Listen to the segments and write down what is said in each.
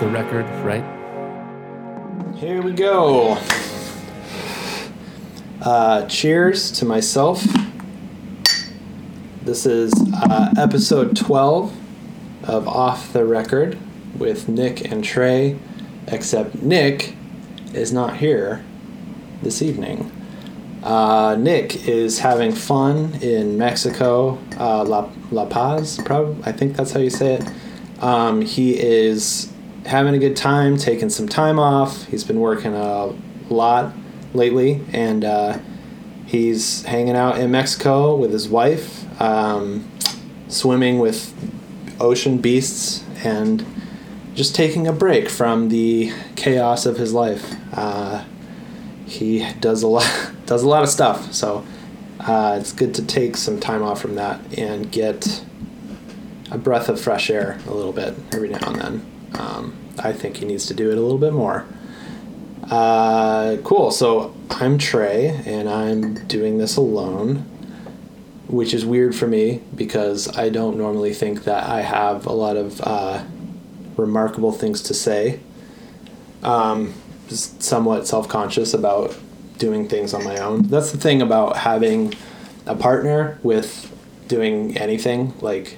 the record, right? Here we go. Cheers to myself. This is episode 12 of Off the Record with Nick and Trey, except Nick is not here this evening. Nick is having fun in Mexico, La Paz, probably. I think that's how you say it. He is having a good time, taking some time off. He's been working a lot lately, and he's hanging out in Mexico with his wife, swimming with ocean beasts, and just taking a break from the chaos of his life. He does a lot of stuff, so it's good to take some time off from that and get a breath of fresh air a little bit every now and then. I think he needs to do it a little bit more. Cool. So I'm Trey, and I'm doing this alone, which is weird for me because I don't normally think that I have a lot of remarkable things to say. Somewhat self-conscious about doing things on my own. That's the thing about having a partner with doing anything. Like,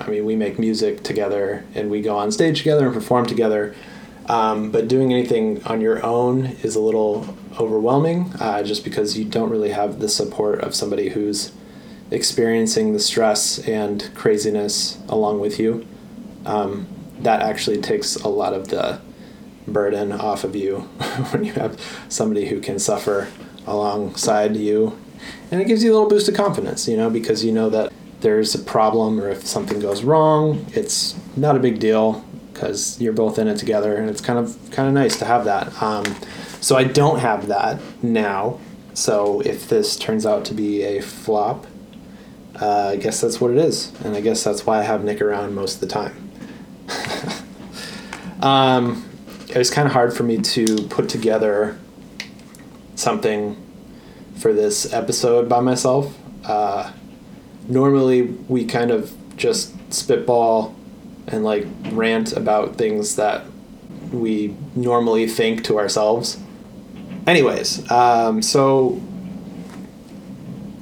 I mean, we make music together and we go on stage together and perform together. But doing anything on your own is a little overwhelming, just because you don't really have the support of somebody who's experiencing the stress and craziness along with you. That actually takes a lot of the burden off of you when you have somebody who can suffer alongside you, and it gives you a little boost of confidence, because you know that there's a problem, or if something goes wrong, it's not a big deal because you're both in it together, and it's kind of nice to have that. So I don't have that now, so if this turns out to be a flop, I guess that's what it is, and I guess that's why I have Nick around most of the time. It was kind of hard for me to put together something for this episode by myself. Normally, we kind of just spitball and rant about things that we normally think to ourselves. Anyways, so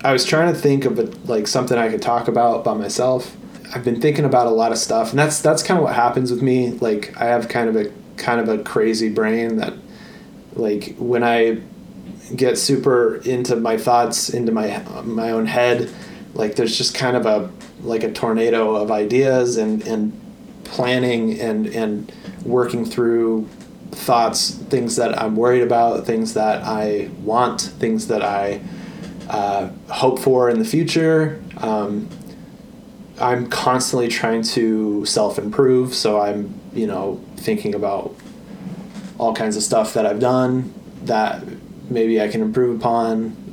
I was trying to think of something I could talk about by myself. I've been thinking about a lot of stuff, and that's kind of what happens with me. Like, I have kind of a crazy brain that when I get super into my thoughts, into my own head, there's just kind of a tornado of ideas and planning and working through thoughts, things that I'm worried about, things that I want, things that I hope for in the future. I'm constantly trying to self-improve, so I'm thinking about all kinds of stuff that I've done that maybe I can improve upon,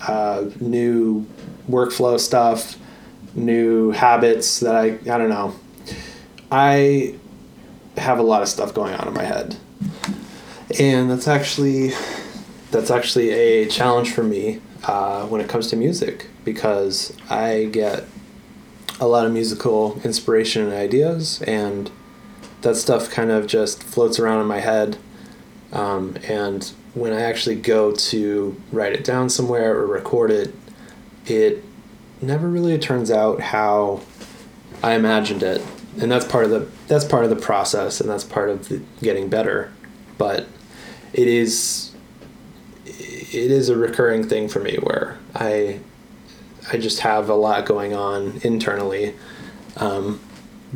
new workflow stuff, new habits that I don't know. I have a lot of stuff going on in my head, and that's actually a challenge for me when it comes to music, because I get a lot of musical inspiration and ideas, and that stuff kind of just floats around in my head. And when I actually go to write it down somewhere or record it, it never really turns out how I imagined it. And that's part of the process, and that's part of getting better. But it is a recurring thing for me where I just have a lot going on internally.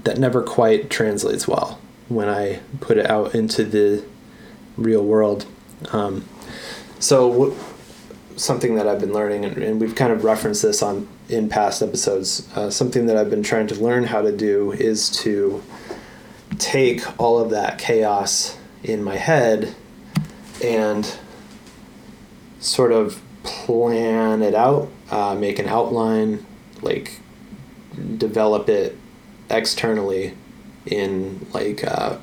That never quite translates well when I put it out into the real world. Something that I've been learning, and we've kind of referenced this in past episodes, something that I've been trying to learn how to do is to take all of that chaos in my head and sort of plan it out, make an outline, develop it externally in a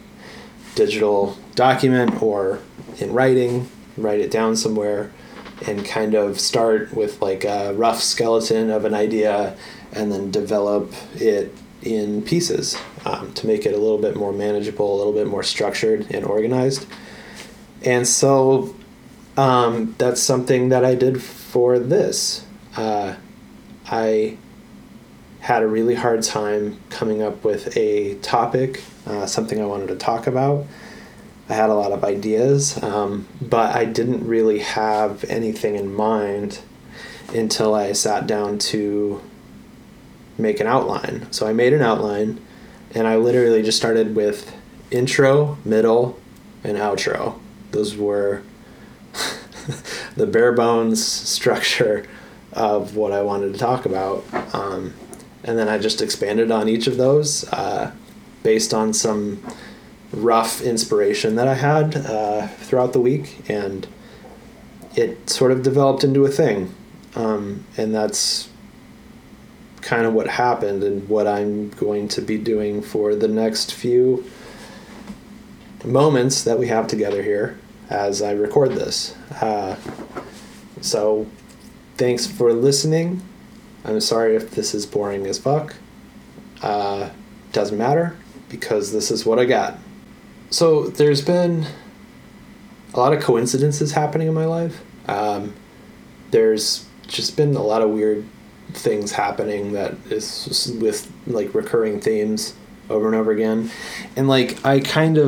digital document or in writing, write it down somewhere, and kind of start with a rough skeleton of an idea and then develop it in pieces to make it a little bit more manageable, a little bit more structured and organized. And so that's something that I did for this. I had a really hard time coming up with a topic, something I wanted to talk about. I had a lot of ideas, but I didn't really have anything in mind until I sat down to make an outline. So I made an outline, and I literally just started with intro, middle, and outro. Those were the bare bones structure of what I wanted to talk about. And then I just expanded on each of those based on some rough inspiration that I had throughout the week. And it sort of developed into a thing. And that's kind of what happened and what I'm going to be doing for the next few moments that we have together here as I record this. So thanks for listening. I'm sorry if this is boring as fuck. Doesn't matter, because this is what I got. So there's been a lot of coincidences happening in my life. There's just been a lot of weird things happening that is with like recurring themes over and over again. And like, I like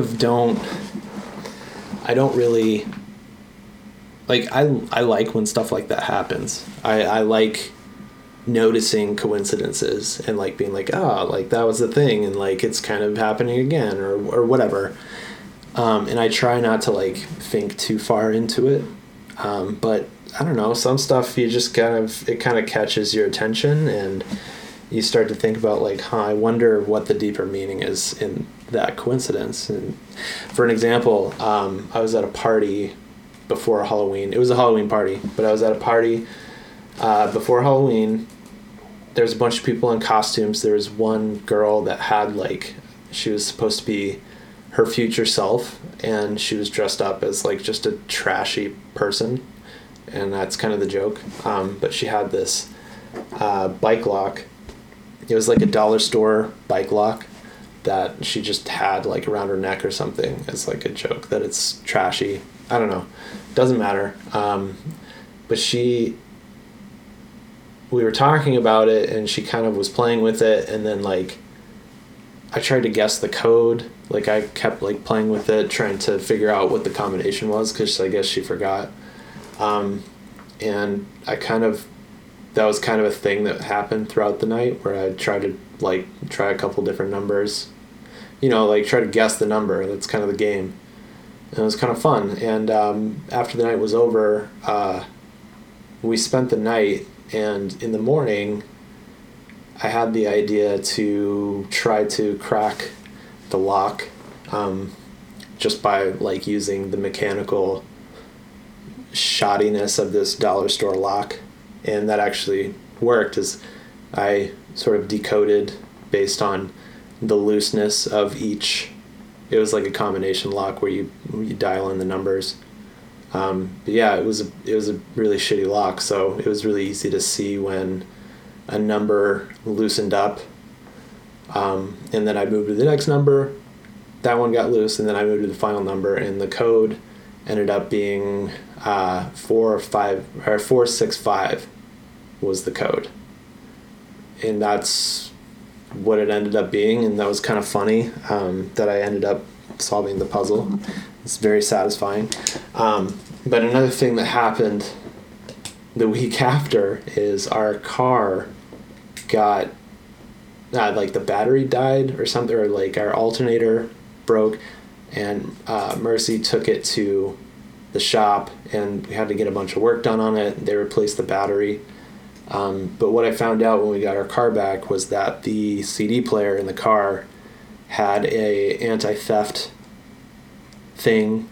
when stuff like that happens. I like noticing coincidences and like being like, oh, like that was the thing, and like it's kind of happening again or whatever. And I try not to like think too far into it. But I don't know, some stuff you just kind of catches your attention, and you start to think about like, huh, I wonder what the deeper meaning is in that coincidence. And for an example, I was at a party before Halloween. It was a Halloween party, but I was at a party before Halloween. There's a bunch of people in costumes. There was one girl that had like, she was supposed to be her future self, and she was dressed up as like just a trashy person, and that's kind of the joke. But she had this bike lock. It was like a dollar store bike lock that she just had like around her neck or something. It's like a joke that it's trashy. I don't know. Doesn't matter. But we were talking about it, and she kind of was playing with it. And then like, I tried to guess the code. Like I kept like playing with it, trying to figure out what the combination was, 'cause I guess she forgot. And that was kind of a thing that happened throughout the night, where I tried to like try a couple different numbers, you know, like try to guess the number. That's kind of the game. And it was kind of fun. And after the night was over, we spent the night, and in the morning I had the idea to try to crack the lock just by like using the mechanical shoddiness of this dollar store lock. And that actually worked, as I sort of decoded based on the looseness of each. It was like a combination lock where you dial in the numbers. But yeah, it was a really shitty lock, so it was really easy to see when a number loosened up. And then I moved to the next number. That one got loose, and then I moved to the final number, and the code ended up being 465 was the code. And that's what it ended up being, and that was kind of funny that I ended up solving the puzzle. It's very satisfying. But another thing that happened the week after is our car got like the battery died or something, or like our alternator broke, and Mercy took it to the shop, and we had to get a bunch of work done on it. They replaced the battery. But what I found out when we got our car back was that the CD player in the car had a anti-theft thing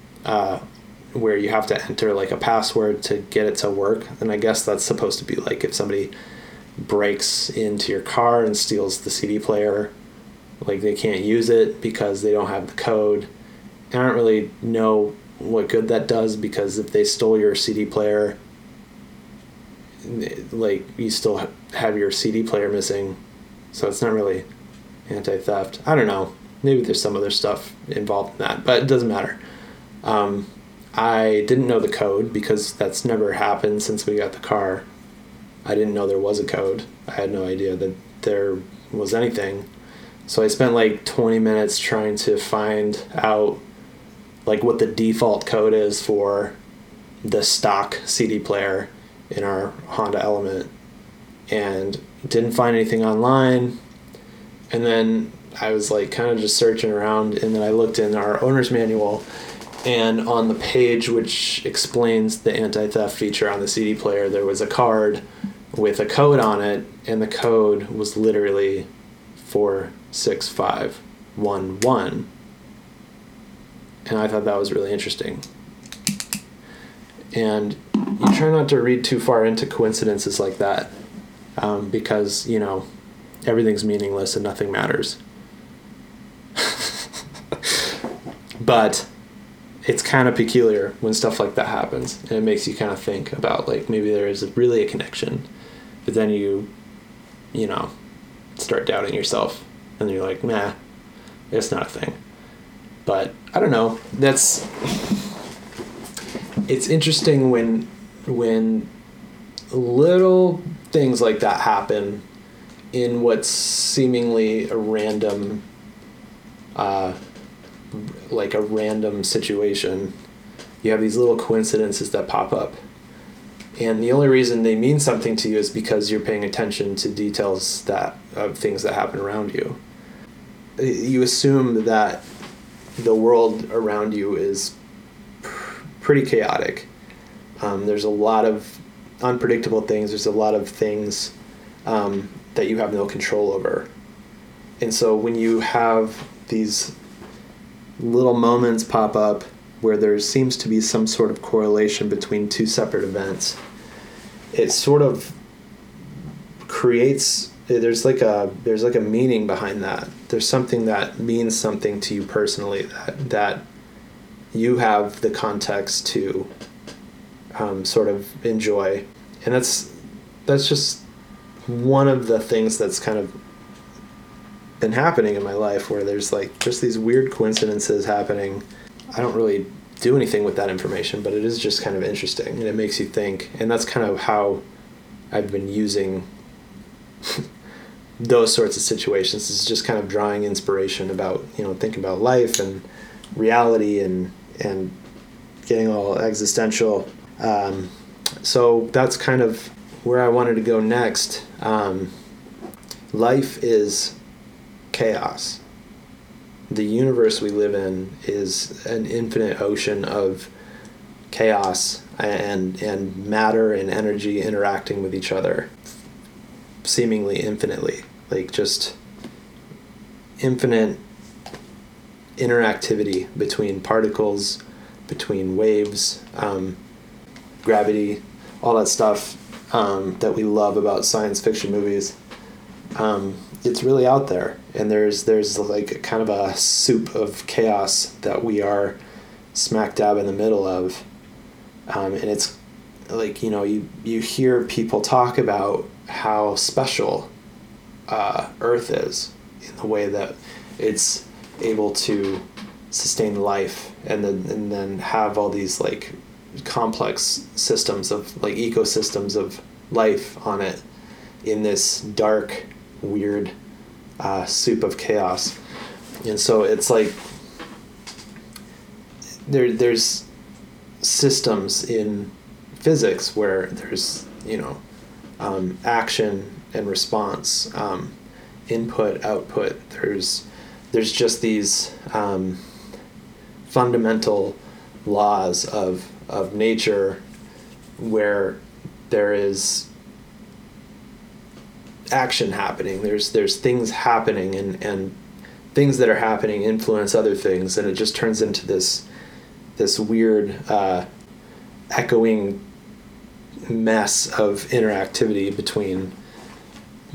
where you have to enter like a password to get it to work. And I guess that's supposed to be like if somebody breaks into your car and steals the CD player, like they can't use it because they don't have the code. And I don't really know what good that does, because if they stole your CD player, like you still have your CD player missing. So it's not really anti-theft. I don't know. Maybe there's some other stuff involved in that, but it doesn't matter. I didn't know the code because that's never happened since we got the car. I didn't know there was a code. I had no idea that there was anything. So I spent like 20 minutes trying to find out like what the default code is for the stock CD player in our Honda Element, and didn't find anything online. And then I was like kind of just searching around, and then I looked in our owner's manual, and on the page which explains the anti-theft feature on the CD player, there was a card with a code on it, and the code was literally 46511. And I thought that was really interesting. And you try not to read too far into coincidences like that, because, you know, everything's meaningless and nothing matters. But it's kind of peculiar when stuff like that happens, and it makes you kind of think about, like, maybe there is really a connection. But then you know, start doubting yourself, and you're like, nah, it's not a thing. But I don't know. It's interesting when little things like that happen in what's seemingly a random, like a random situation. You have these little coincidences that pop up, and the only reason they mean something to you is because you're paying attention to details that of things that happen around you. You assume that the world around you is pretty chaotic. There's a lot of unpredictable things. There's a lot of things that you have no control over. And so when you have these little moments pop up where there seems to be some sort of correlation between two separate events, it sort of creates, there's like a meaning behind that. There's something that means something to you personally that you have the context to sort of enjoy. And that's just one of the things that's kind of been happening in my life, where there's like just these weird coincidences happening. I don't really do anything with that information, but it is just kind of interesting, and it makes you think. And that's kind of how I've been using those sorts of situations, is just kind of drawing inspiration about, you know, thinking about life and reality and getting all existential. So that's kind of where I wanted to go next. Life is chaos. The universe we live in is an infinite ocean of chaos and matter and energy interacting with each other seemingly infinitely, like just infinite interactivity between particles, between waves, gravity, all that stuff that we love about science fiction movies. It's really out there, and there's like kind of a soup of chaos that we are smack dab in the middle of, and it's like, you know, you hear people talk about how special Earth is in the way that it's able to sustain life and then have all these like complex systems of like ecosystems of life on it in this dark, weird soup of chaos. And so it's like there's systems in physics where there's, you know, action and response, input, output. There's just these fundamental laws of nature where there is action happening. There's things happening, and things that are happening influence other things, and it just turns into this weird echoing mess of interactivity between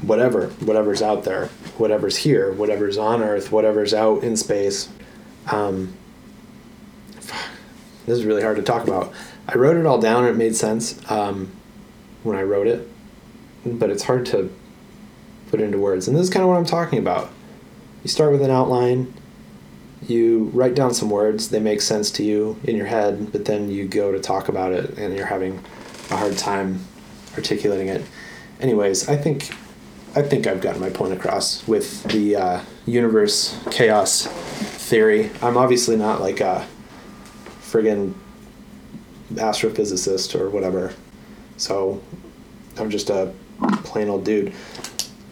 whatever's out there, whatever's here, whatever's on Earth, whatever's out in space. This is really hard to talk about. I wrote it all down, and it made sense when I wrote it, but it's hard to put into words. And this is kind of what I'm talking about. You start with an outline. You write down some words. They make sense to you in your head, but then you go to talk about it, and you're having a hard time articulating it. Anyways, I think I've gotten my point across with the universe chaos theory. I'm obviously not like a friggin' astrophysicist or whatever, so I'm just a plain old dude.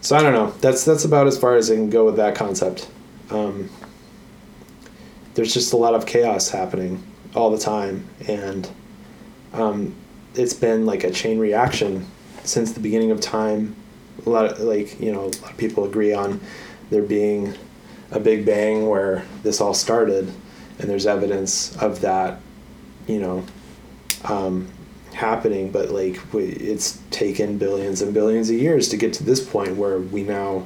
So I don't know. That's about as far as I can go with that concept. There's just a lot of chaos happening all the time, and it's been like a chain reaction since the beginning of time. A lot of people agree on there being a Big Bang where this all started, and there's evidence of that, happening. But it's taken billions and billions of years to get to this point where we now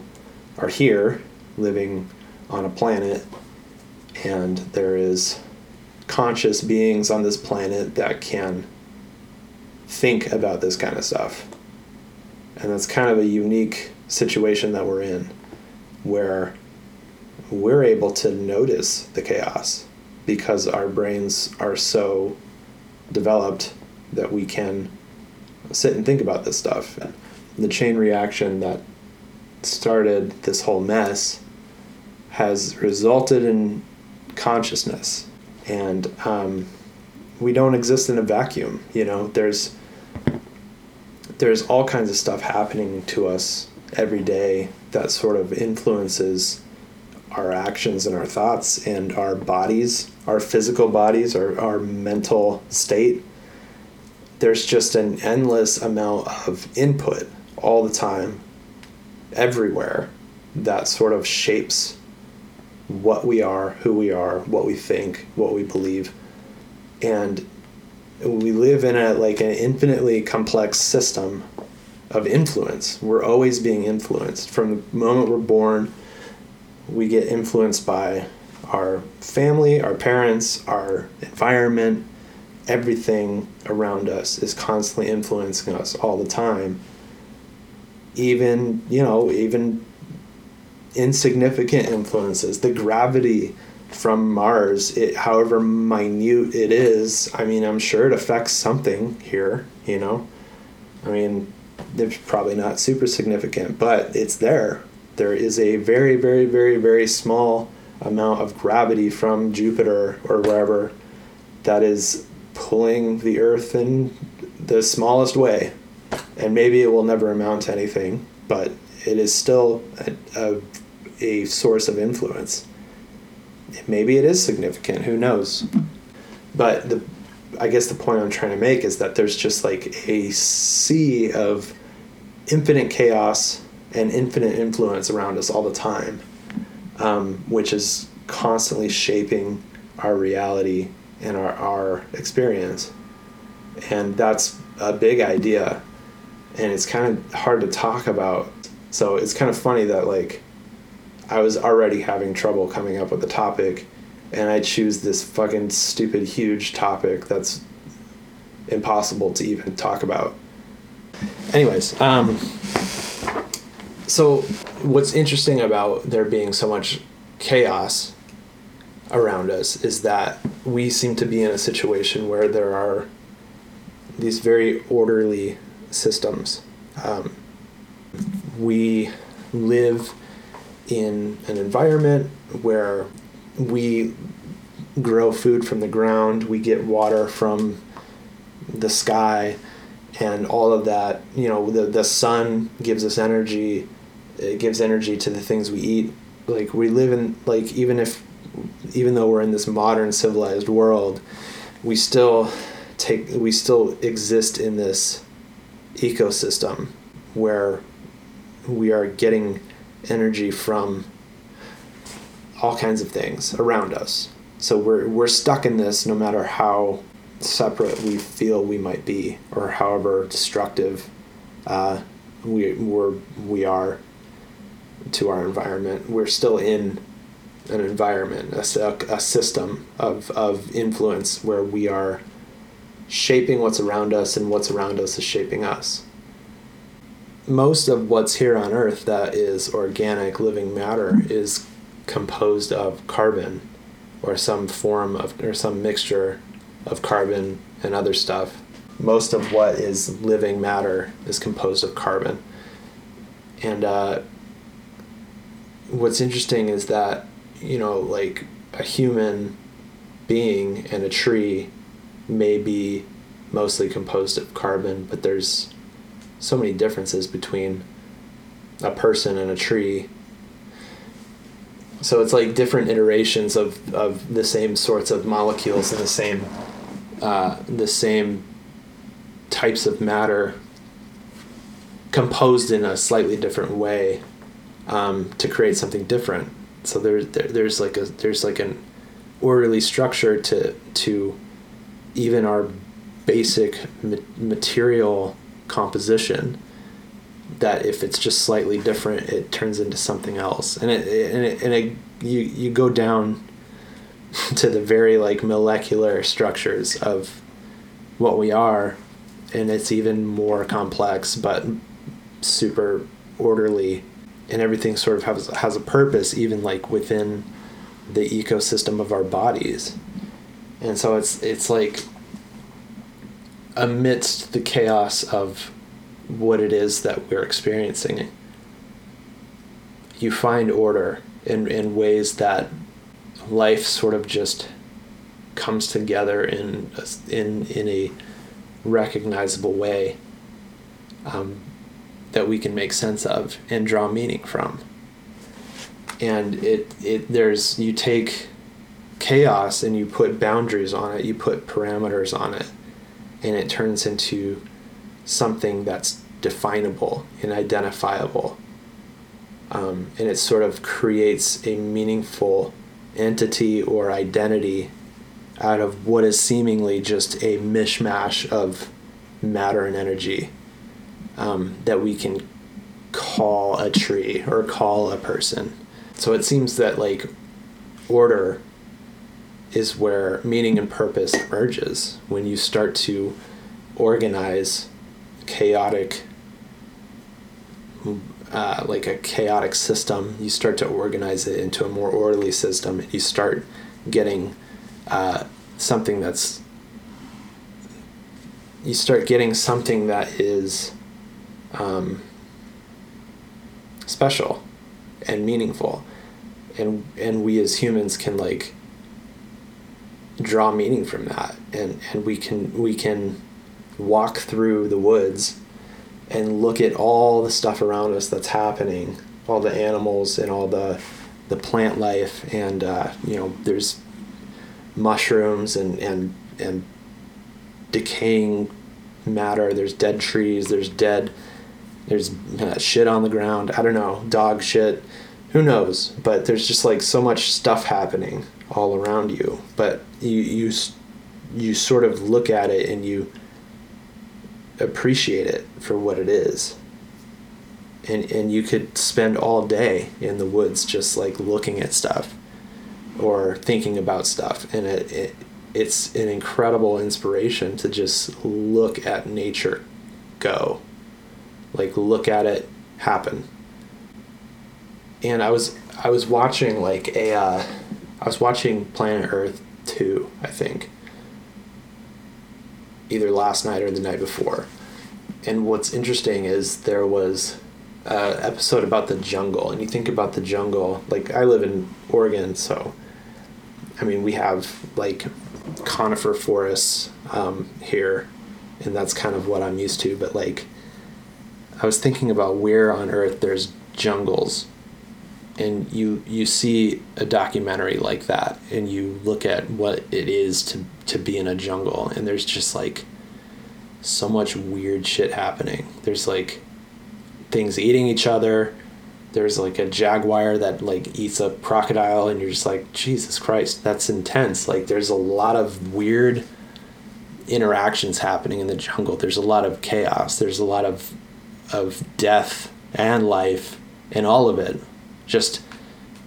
are here, living on a planet, and there is conscious beings on this planet that can think about this kind of stuff. And that's kind of a unique situation that we're in, where we're able to notice the chaos because our brains are so developed that we can sit and think about this stuff. And the chain reaction that started this whole mess has resulted in consciousness. And we don't exist in a vacuum. There's all kinds of stuff happening to us every day that sort of influences our actions and our thoughts and our bodies, our physical bodies, our mental state. There's just an endless amount of input all the time, everywhere, that sort of shapes what we are, who we are, what we think, what we believe. And we live in an infinitely complex system of influence. We're always being influenced. From the moment we're born, we get influenced by our family, our parents, our environment. Everything around us is constantly influencing us all the time. Even insignificant influences, the gravity from Mars, however minute it is, I'm sure it affects something here, it's probably not super significant, but it's there. There is a very, very, very, very small amount of gravity from Jupiter or wherever that is pulling the Earth in the smallest way. And maybe it will never amount to anything, but it is still a source of influence. Maybe it is significant, who knows? But I guess the point I'm trying to make is that there's just like a sea of infinite chaos and infinite influence around us all the time, which is constantly shaping our reality and our experience. And that's a big idea, and it's kind of hard to talk about. So it's kind of funny that I was already having trouble coming up with a topic, and I choose this fucking stupid, huge topic that's impossible to even talk about. Anyways, so what's interesting about there being so much chaos around us is that we seem to be in a situation where there are these very orderly systems. We live in an environment where we grow food from the ground, we get water from the sky, and all of that, the sun gives us energy, it gives energy to the things we eat. We live in, even though we're in this modern civilized world, we still exist in this ecosystem where we are getting energy from all kinds of things around us. So we're stuck in this no matter how separate we feel we might be, or however destructive we are to our environment. We're still in an environment, a system of influence where we are shaping what's around us, and what's around us is shaping us. Most of what's here on Earth that is organic living matter is composed of carbon or some form of, or some mixture of carbon and other stuff. Most of what is living matter is composed of carbon. And what's interesting is that, you know, like a human being and a tree may be mostly composed of carbon, but there's so many differences between a person and a tree. So it's like different iterations of the same sorts of molecules and the same types of matter composed in a slightly different way to create something different. So there's like an orderly structure to even our basic material composition, that if it's just slightly different, it turns into something else. And you go down to the very like molecular structures of what we are, and it's even more complex, but super orderly, and everything sort of has a purpose, even like within the ecosystem of our bodies. And so it's like amidst the chaos of what it is that we're experiencing, you find order in ways that life sort of just comes together in a recognizable way that we can make sense of and draw meaning from. And you take chaos and you put boundaries on it, you put parameters on it, and it turns into something that's definable and identifiable. And it sort of creates a meaningful entity or identity out of what is seemingly just a mishmash of matter and energy that we can call a tree or call a person. So it seems that like order is where meaning and purpose emerges, when you start to organize chaotic, like a chaotic system, you start to organize it into a more orderly system, and you start getting something that is special and meaningful, and we as humans can like draw meaning from that, and we can walk through the woods and look at all the stuff around us that's happening, all the animals and all the plant life, and there's mushrooms and decaying matter, there's dead trees, there's shit on the ground, I don't know, dog shit, who knows, but there's just like so much stuff happening all around you, but you sort of look at it and you appreciate it for what it is, and you could spend all day in the woods just like looking at stuff or thinking about stuff, and it's an incredible inspiration to just look at nature go, like look at it happen. And I was watching like I was watching Planet Earth 2, I think, either last night or the night before. And what's interesting is there was an episode about the jungle, and you think about the jungle, like I live in Oregon, so I mean, we have like conifer forests here, and that's kind of what I'm used to. But like, I was thinking about where on earth there's jungles, and you see a documentary like that, and you look at what it is to be in a jungle, and there's just like so much weird shit happening. There's like things eating each other. There's like a jaguar that like eats a crocodile, and you're just like, Jesus Christ, that's intense. Like there's a lot of weird interactions happening in the jungle. There's a lot of chaos. There's a lot of death and life and all of it just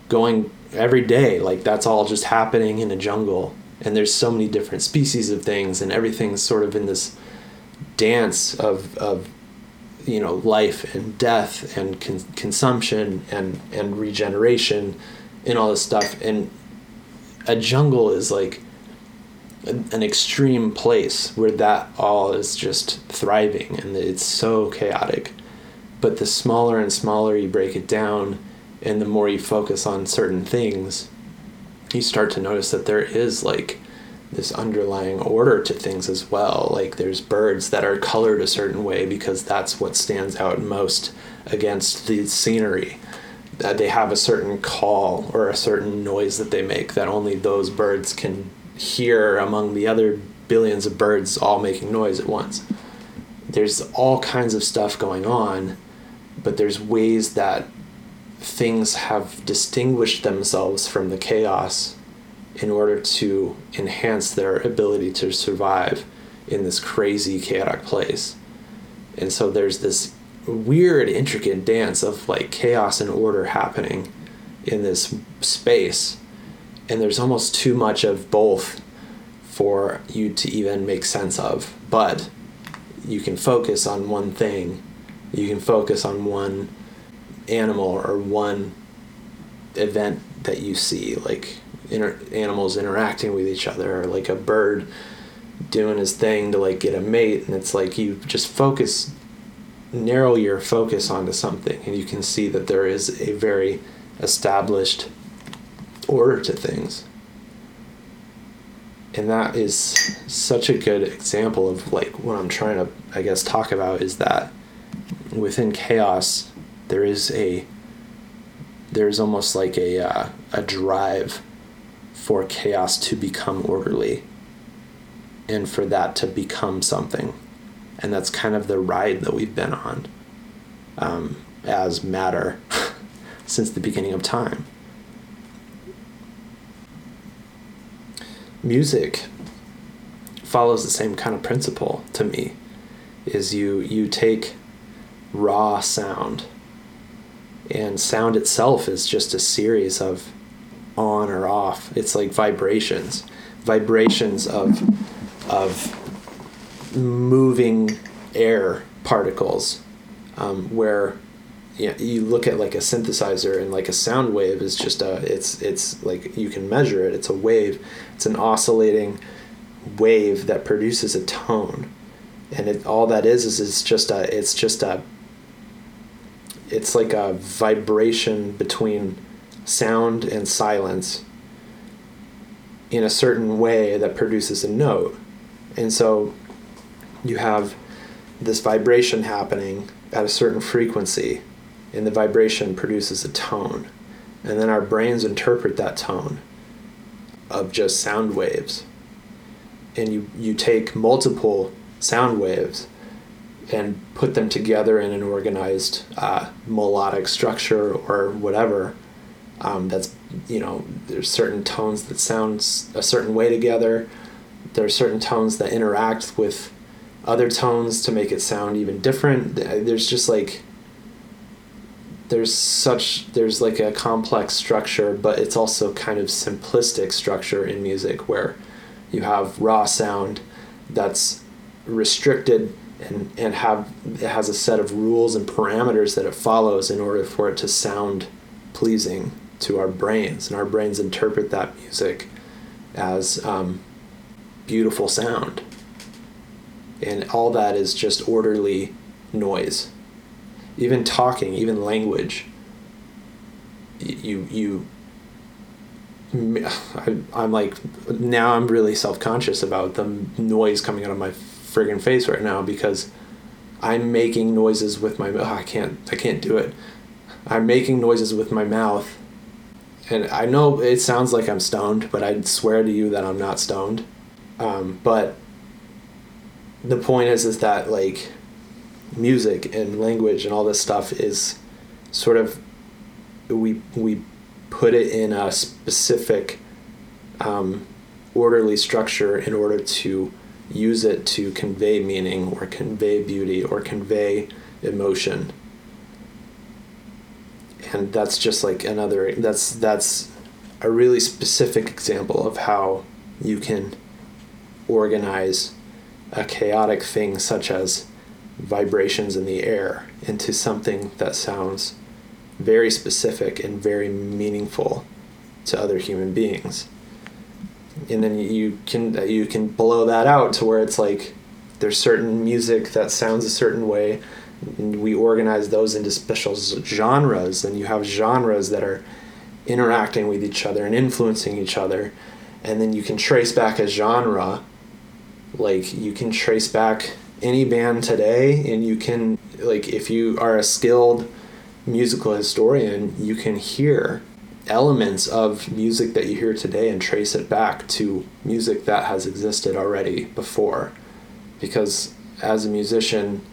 going every day. Like that's all just happening in a jungle. And there's so many different species of things, and everything's sort of in this dance of you know, life and death and consumption and regeneration and all this stuff. And a jungle is like an extreme place where that all is just thriving and it's so chaotic. But the smaller and smaller you break it down and the more you focus on certain things, you start to notice that there is like this underlying order to things as well. Like there's birds that are colored a certain way because that's what stands out most against the scenery. They have a certain call or a certain noise that they make that only those birds can hear among the other billions of birds all making noise at once. There's all kinds of stuff going on, but there's ways that things have distinguished themselves from the chaos in order to enhance their ability to survive in this crazy, chaotic place. And so there's this weird, intricate dance of like chaos and order happening in this space. And there's almost too much of both for you to even make sense of. But you can focus on one thing. You can focus on one animal or one event that you see, like animals interacting with each other, or like a bird doing his thing to like get a mate. And it's like you just focus, narrow your focus onto something, and you can see that there is a very established order to things. And that is such a good example of like what I'm trying to, I guess, talk about, is that within chaos there's almost like a drive for chaos to become orderly and for that to become something. And that's kind of the ride that we've been on as matter since the beginning of time. Music follows the same kind of principle to me, is you take raw sound, and sound itself is just a series of on or off. It's like vibrations of moving air particles, where you look at like a synthesizer, and like a sound wave is just it's like you can measure it. It's a wave. It's an oscillating wave that produces a tone, and all that is it's like a vibration between sound and silence in a certain way that produces a note. And so you have this vibration happening at a certain frequency, and the vibration produces a tone. And then our brains interpret that tone of just sound waves. And you take multiple sound waves and put them together in an organized melodic structure or whatever. That's, there's certain tones that sound a certain way together. There are certain tones that interact with other tones to make it sound even different. There's like a complex structure, but it's also kind of simplistic structure in music, where you have raw sound that's restricted and it has a set of rules and parameters that it follows in order for it to sound pleasing to our brains. And our brains interpret that music as beautiful sound. And all that is just orderly noise. Even talking, even language. I'm like, now I'm really self-conscious about the noise coming out of my friggin' face right now, because I'm making noises with my mouth. I can't do it. I'm making noises with my mouth. And I know it sounds like I'm stoned, but I swear to you that I'm not stoned. But the point is that like music and language and all this stuff is sort of, we put it in a specific orderly structure in order to use it to convey meaning or convey beauty or convey emotion. And that's just like that's a really specific example of how you can organize a chaotic thing such as vibrations in the air into something that sounds very specific and very meaningful to other human beings. And then you can blow that out to where it's like there's certain music that sounds a certain way, and we organize those into special genres, and you have genres that are interacting with each other and influencing each other. And then you can trace back a genre, like you can trace back any band today, and you can, like, if you are a skilled musical historian, you can hear elements of music that you hear today and trace it back to music that has existed already before. Because as a musician,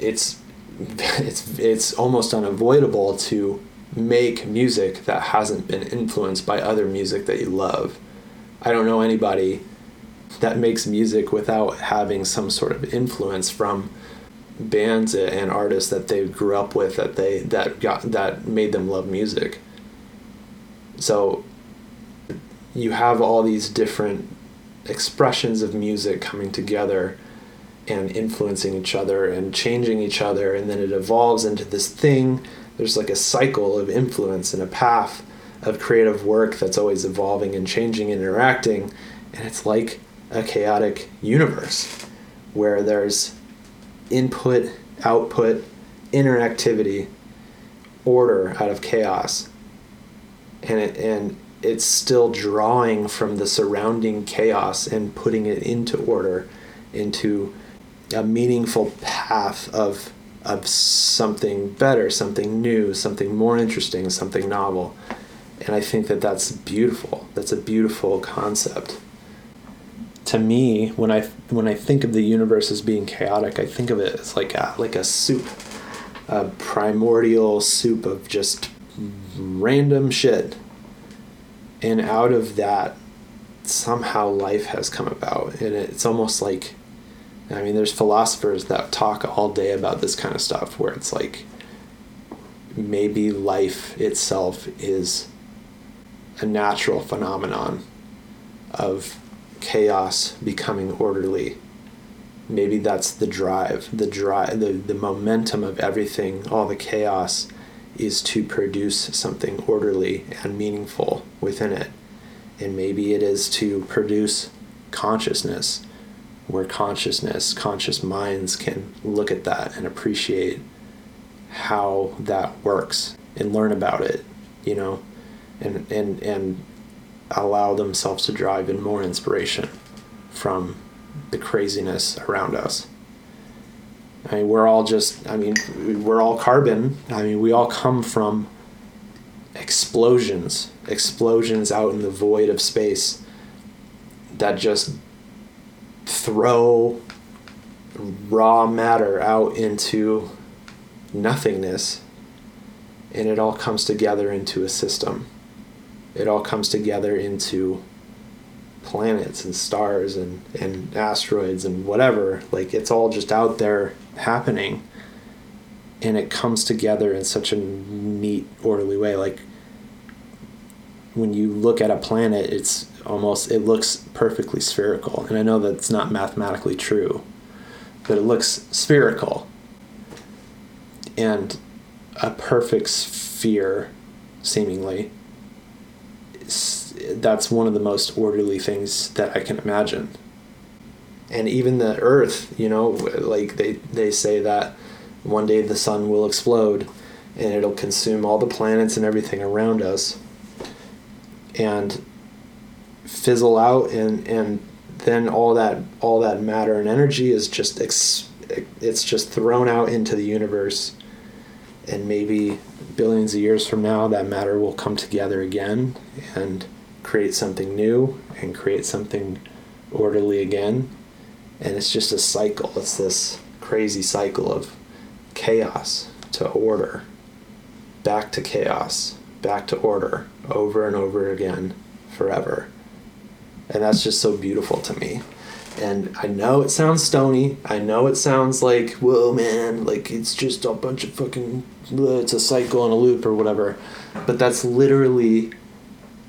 it's almost unavoidable to make music that hasn't been influenced by other music that you love. I don't know anybody that makes music without having some sort of influence from bands and artists that they grew up with, that made them love music. So you have all these different expressions of music coming together and influencing each other and changing each other, and then it evolves into this thing. There's like a cycle of influence and a path of creative work that's always evolving and changing and interacting, and it's like a chaotic universe where there's input, output, interactivity, order out of chaos. And it's still drawing from the surrounding chaos and putting it into order, into a meaningful path of something better, something new, something more interesting, something novel. And I think that that's beautiful. That's a beautiful concept. To me, when I think of the universe as being chaotic, I think of it as like a soup, a primordial soup of just random shit. And out of that, somehow life has come about. And it's almost like, I mean, there's philosophers that talk all day about this kind of stuff, where it's like maybe life itself is a natural phenomenon of chaos becoming orderly. Maybe that's the drive, the momentum of everything, all the chaos, is to produce something orderly and meaningful within it. And maybe it is to produce consciousness, where conscious minds can look at that and appreciate how that works and learn about it, you know, and allow themselves to draw even more inspiration from the craziness around us. I mean, we're all carbon. I mean, we all come from explosions out in the void of space that just throw raw matter out into nothingness, and it all comes together into a system. It all comes together into planets and stars and asteroids and whatever. Like, it's all just out there happening, and it comes together in such a neat, orderly way. Like, when you look at a planet, it looks perfectly spherical. And I know that's not mathematically true, but it looks spherical. And a perfect sphere, seemingly, that's one of the most orderly things that I can imagine. And even the Earth, you know, like they say that one day the sun will explode and it'll consume all the planets and everything around us and fizzle out, and then all that matter and energy is just it's just thrown out into the universe. And maybe billions of years from now, that matter will come together again and create something new and create something orderly again. And it's just a cycle. It's this crazy cycle of chaos to order, back to chaos, back to order, over and over again, forever. And that's just so beautiful to me. And I know it sounds stony. I know it sounds like, whoa, man, like it's just a bunch of fucking, it's a cycle and a loop or whatever. But that's literally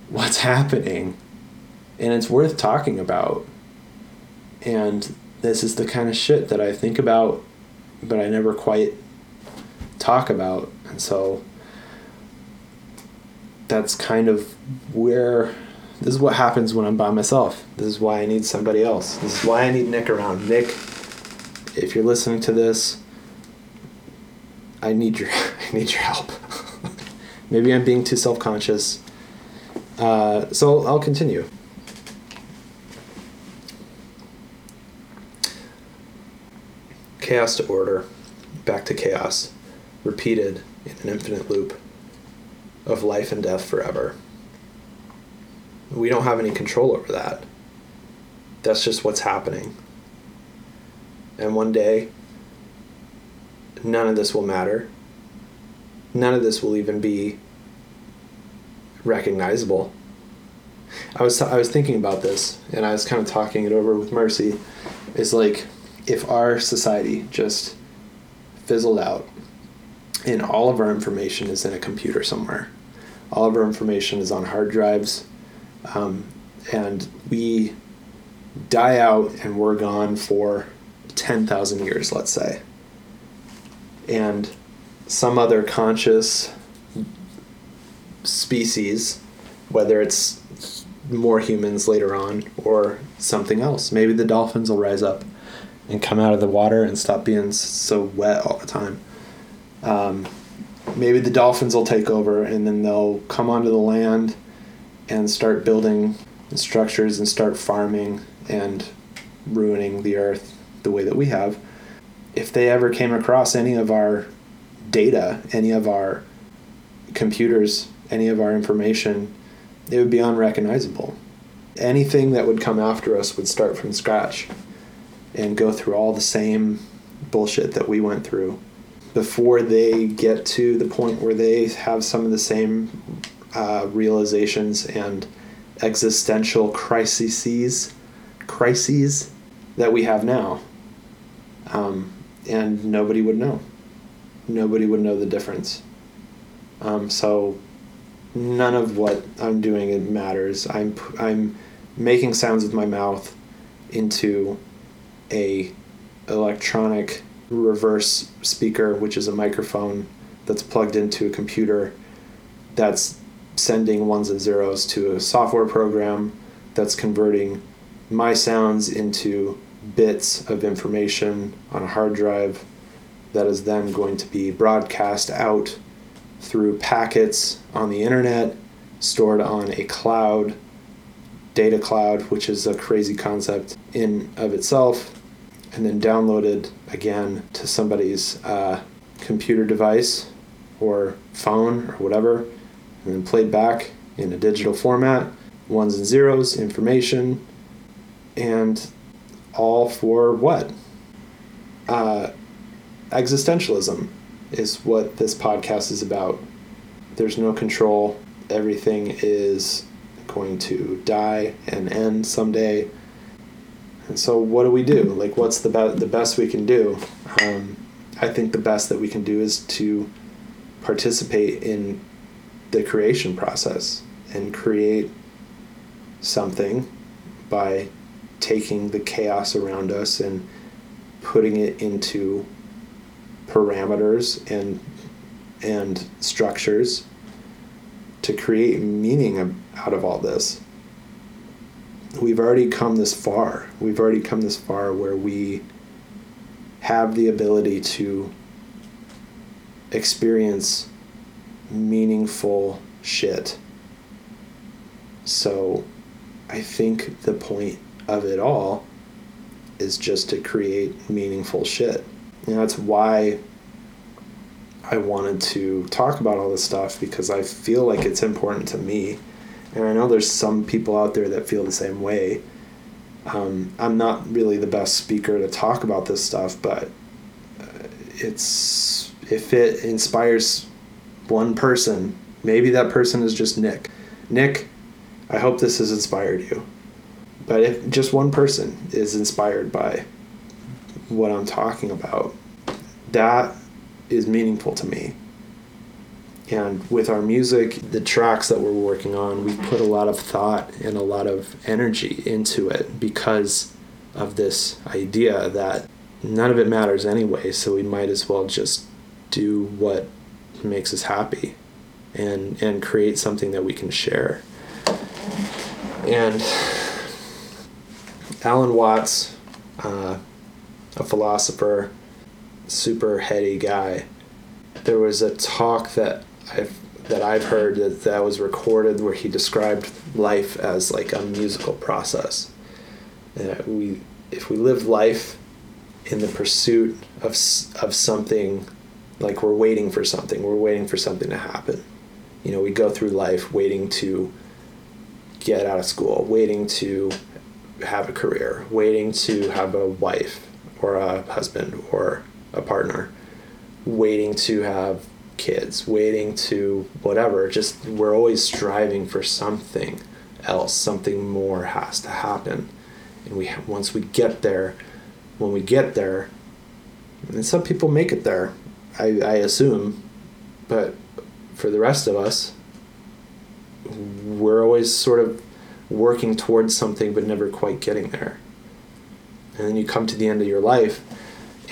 what's happening. And it's worth talking about. And this is the kind of shit that I think about, but I never quite talk about. And so that's kind of where, this is what happens when I'm by myself. This is why I need somebody else. This is why I need Nick around. Nick, if you're listening to this, I need your help. Maybe I'm being too self-conscious. So I'll continue. Chaos to order, back to chaos, repeated in an infinite loop of life and death forever. We don't have any control over that. That's just what's happening. And one day, none of this will matter. None of this will even be recognizable. I was thinking about this, and I was kind of talking it over with Mercy. It's like, if our society just fizzled out and all of our information is in a computer somewhere, all of our information is on hard drives, and we die out and we're gone for 10,000 years, let's say, and some other conscious species, whether it's more humans later on or something else, maybe the dolphins will rise up and come out of the water and stop being so wet all the time. Maybe the dolphins will take over, and then they'll come onto the land and start building structures and start farming and ruining the earth the way that we have. If they ever came across any of our data, any of our computers, any of our information, it would be unrecognizable. Anything that would come after us would start from scratch and go through all the same bullshit that we went through before they get to the point where they have some of the same realizations and existential crises that we have now. And nobody would know. Nobody would know the difference. So none of what I'm doing, it matters. I'm making sounds with my mouth into a electronic reverse speaker, which is a microphone that's plugged into a computer that's sending ones and zeros to a software program that's converting my sounds into bits of information on a hard drive that is then going to be broadcast out through packets on the internet, stored on a cloud, data cloud, which is a crazy concept in of itself, and then downloaded again to somebody's computer device or phone or whatever, and then played back in a digital format, ones and zeros, information, and all for what? Existentialism is what this podcast is about. There's no control. Everything is going to die and end someday. And so what do we do? Like, what's the best we can do? I think the best that we can do is to participate in the creation process and create something by taking the chaos around us and putting it into parameters and structures to create meaning out of all this. We've already come this far. We've already come this far where we have the ability to experience meaningful shit. So I think the point of it all is just to create meaningful shit. And that's why I wanted to talk about all this stuff, because I feel like it's important to me. And I know there's some people out there that feel the same way. I'm not really the best speaker to talk about this stuff, but if it inspires one person, maybe that person is just Nick. Nick, I hope this has inspired you. But if just one person is inspired by what I'm talking about, that is meaningful to me. And with our music, the tracks that we're working on, we put a lot of thought and a lot of energy into it because of this idea that none of it matters anyway, so we might as well just do what makes us happy. and create something that we can share. And Alan Watts, a philosopher, super heady guy, there was a talk that I've heard that was recorded where he described life as like a musical process. If we live life in the pursuit of something, like we're waiting for something to happen. You know, we go through life waiting to get out of school, waiting to have a career, waiting to have a wife or a husband or a partner, waiting to have kids, waiting to whatever. Just, we're always striving for something else. Something more has to happen. And when we get there, and some people make it there, I assume, but for the rest of us, we're always sort of working towards something but never quite getting there. And then you come to the end of your life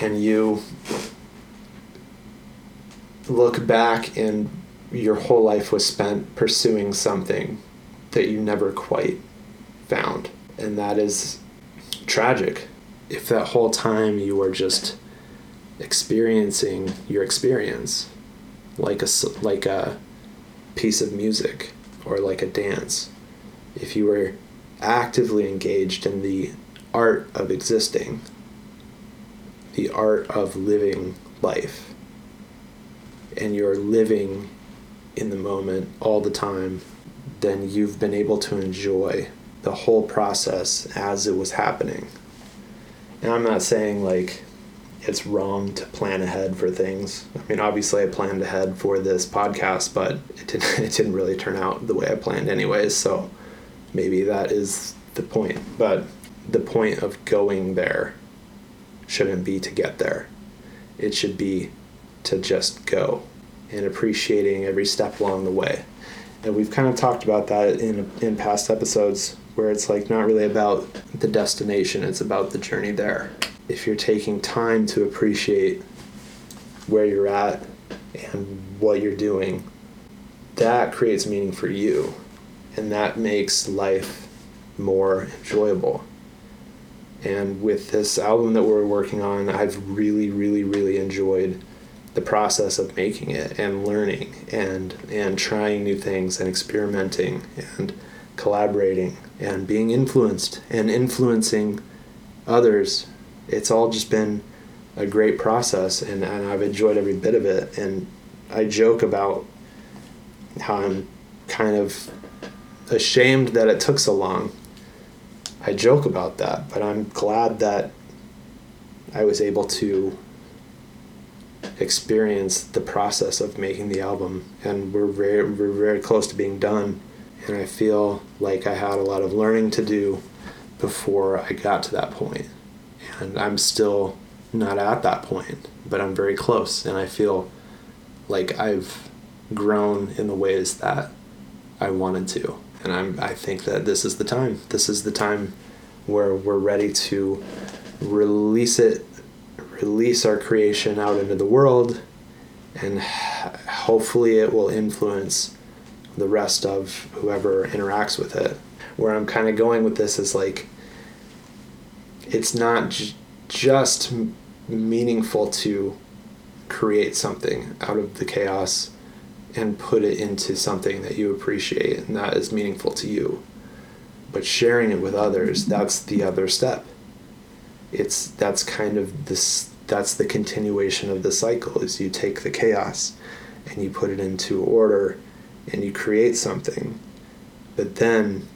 and you look back and your whole life was spent pursuing something that you never quite found. And that is tragic. If that whole time you were just experiencing your experience like a piece of music or like a dance, if you were actively engaged in the art of existing, the art of living life, and you're living in the moment all the time, then you've been able to enjoy the whole process as it was happening. And I'm not saying like it's wrong to plan ahead for things. I mean, obviously I planned ahead for this podcast, but it didn't really turn out the way I planned anyways, so maybe that is the point. But the point of going there shouldn't be to get there. It should be to just go and appreciating every step along the way. And we've kind of talked about that in past episodes, where it's like not really about the destination, it's about the journey there. If you're taking time to appreciate where you're at and what you're doing, that creates meaning for you, and that makes life more enjoyable. And with this album that we're working on, I've really, really, really enjoyed the process of making it and learning and trying new things and experimenting and collaborating and being influenced and influencing others. It's all just been a great process, and I've enjoyed every bit of it. And I joke about how I'm kind of ashamed that it took so long. I joke about that, but I'm glad that I was able to experience the process of making the album, and we're very close to being done. And I feel like I had a lot of learning to do before I got to that point. And I'm still not at that point, but I'm very close. And I feel like I've grown in the ways that I wanted to. And I think that this is the time. This is the time where we're ready to release our creation out into the world. And hopefully it will influence the rest of whoever interacts with it. Where I'm kind of going with this is like, it's not just meaningful to create something out of the chaos and put it into something that you appreciate and that is meaningful to you. But sharing it with others, that's the other step. That's the continuation of the cycle, is you take the chaos and you put it into order and you create something. But then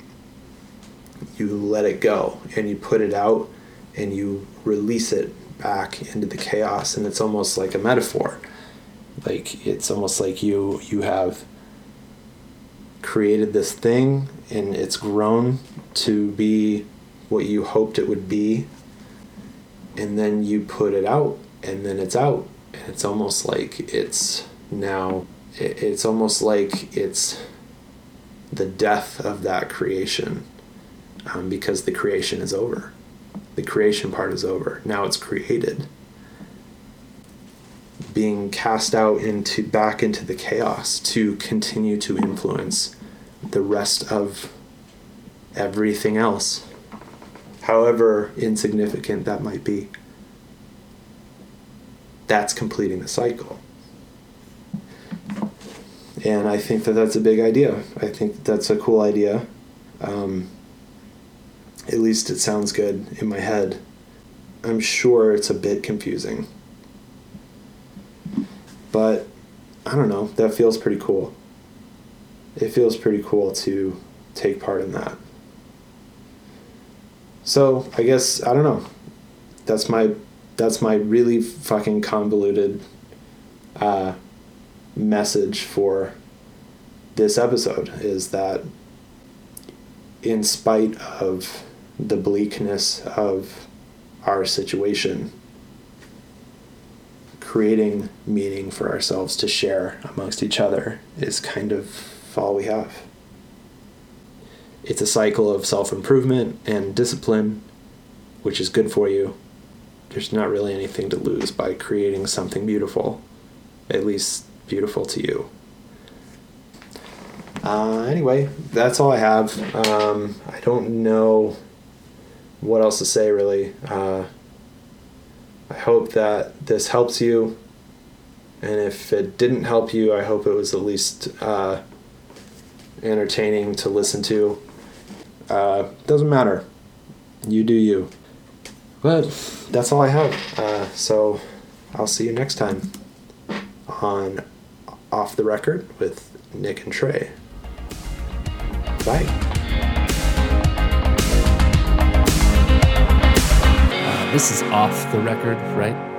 you let it go and you put it out and you release it back into the chaos. And it's almost like a metaphor. Like, it's almost like you have created this thing and it's grown to be what you hoped it would be, and then you put it out and then it's out, and it's almost like it's the death of that creation, because the creation is over. The creation part is over. Now it's created. being cast out into back into the chaos to continue to influence the rest of everything else, however insignificant that might be. That's completing the cycle. And I think that that's a big idea. I think that's a cool idea. At least it sounds good in my head. I'm sure it's a bit confusing. But I don't know, that feels pretty cool. It feels pretty cool to take part in that. So I guess, I don't know. That's my really fucking convoluted message for this episode, is that in spite of the bleakness of our situation, creating meaning for ourselves to share amongst each other is kind of all we have. It's a cycle of self-improvement and discipline, which is good for you. There's not really anything to lose by creating something beautiful, at least beautiful to you. Anyway, that's all I have. I don't know what else to say, really. I hope that this helps you, and if it didn't help you, I hope it was at least entertaining to listen to. Doesn't matter. You do you. But that's all I have. So I'll see you next time on Off the Record with Nick and Trey. Bye. This is off the record, right?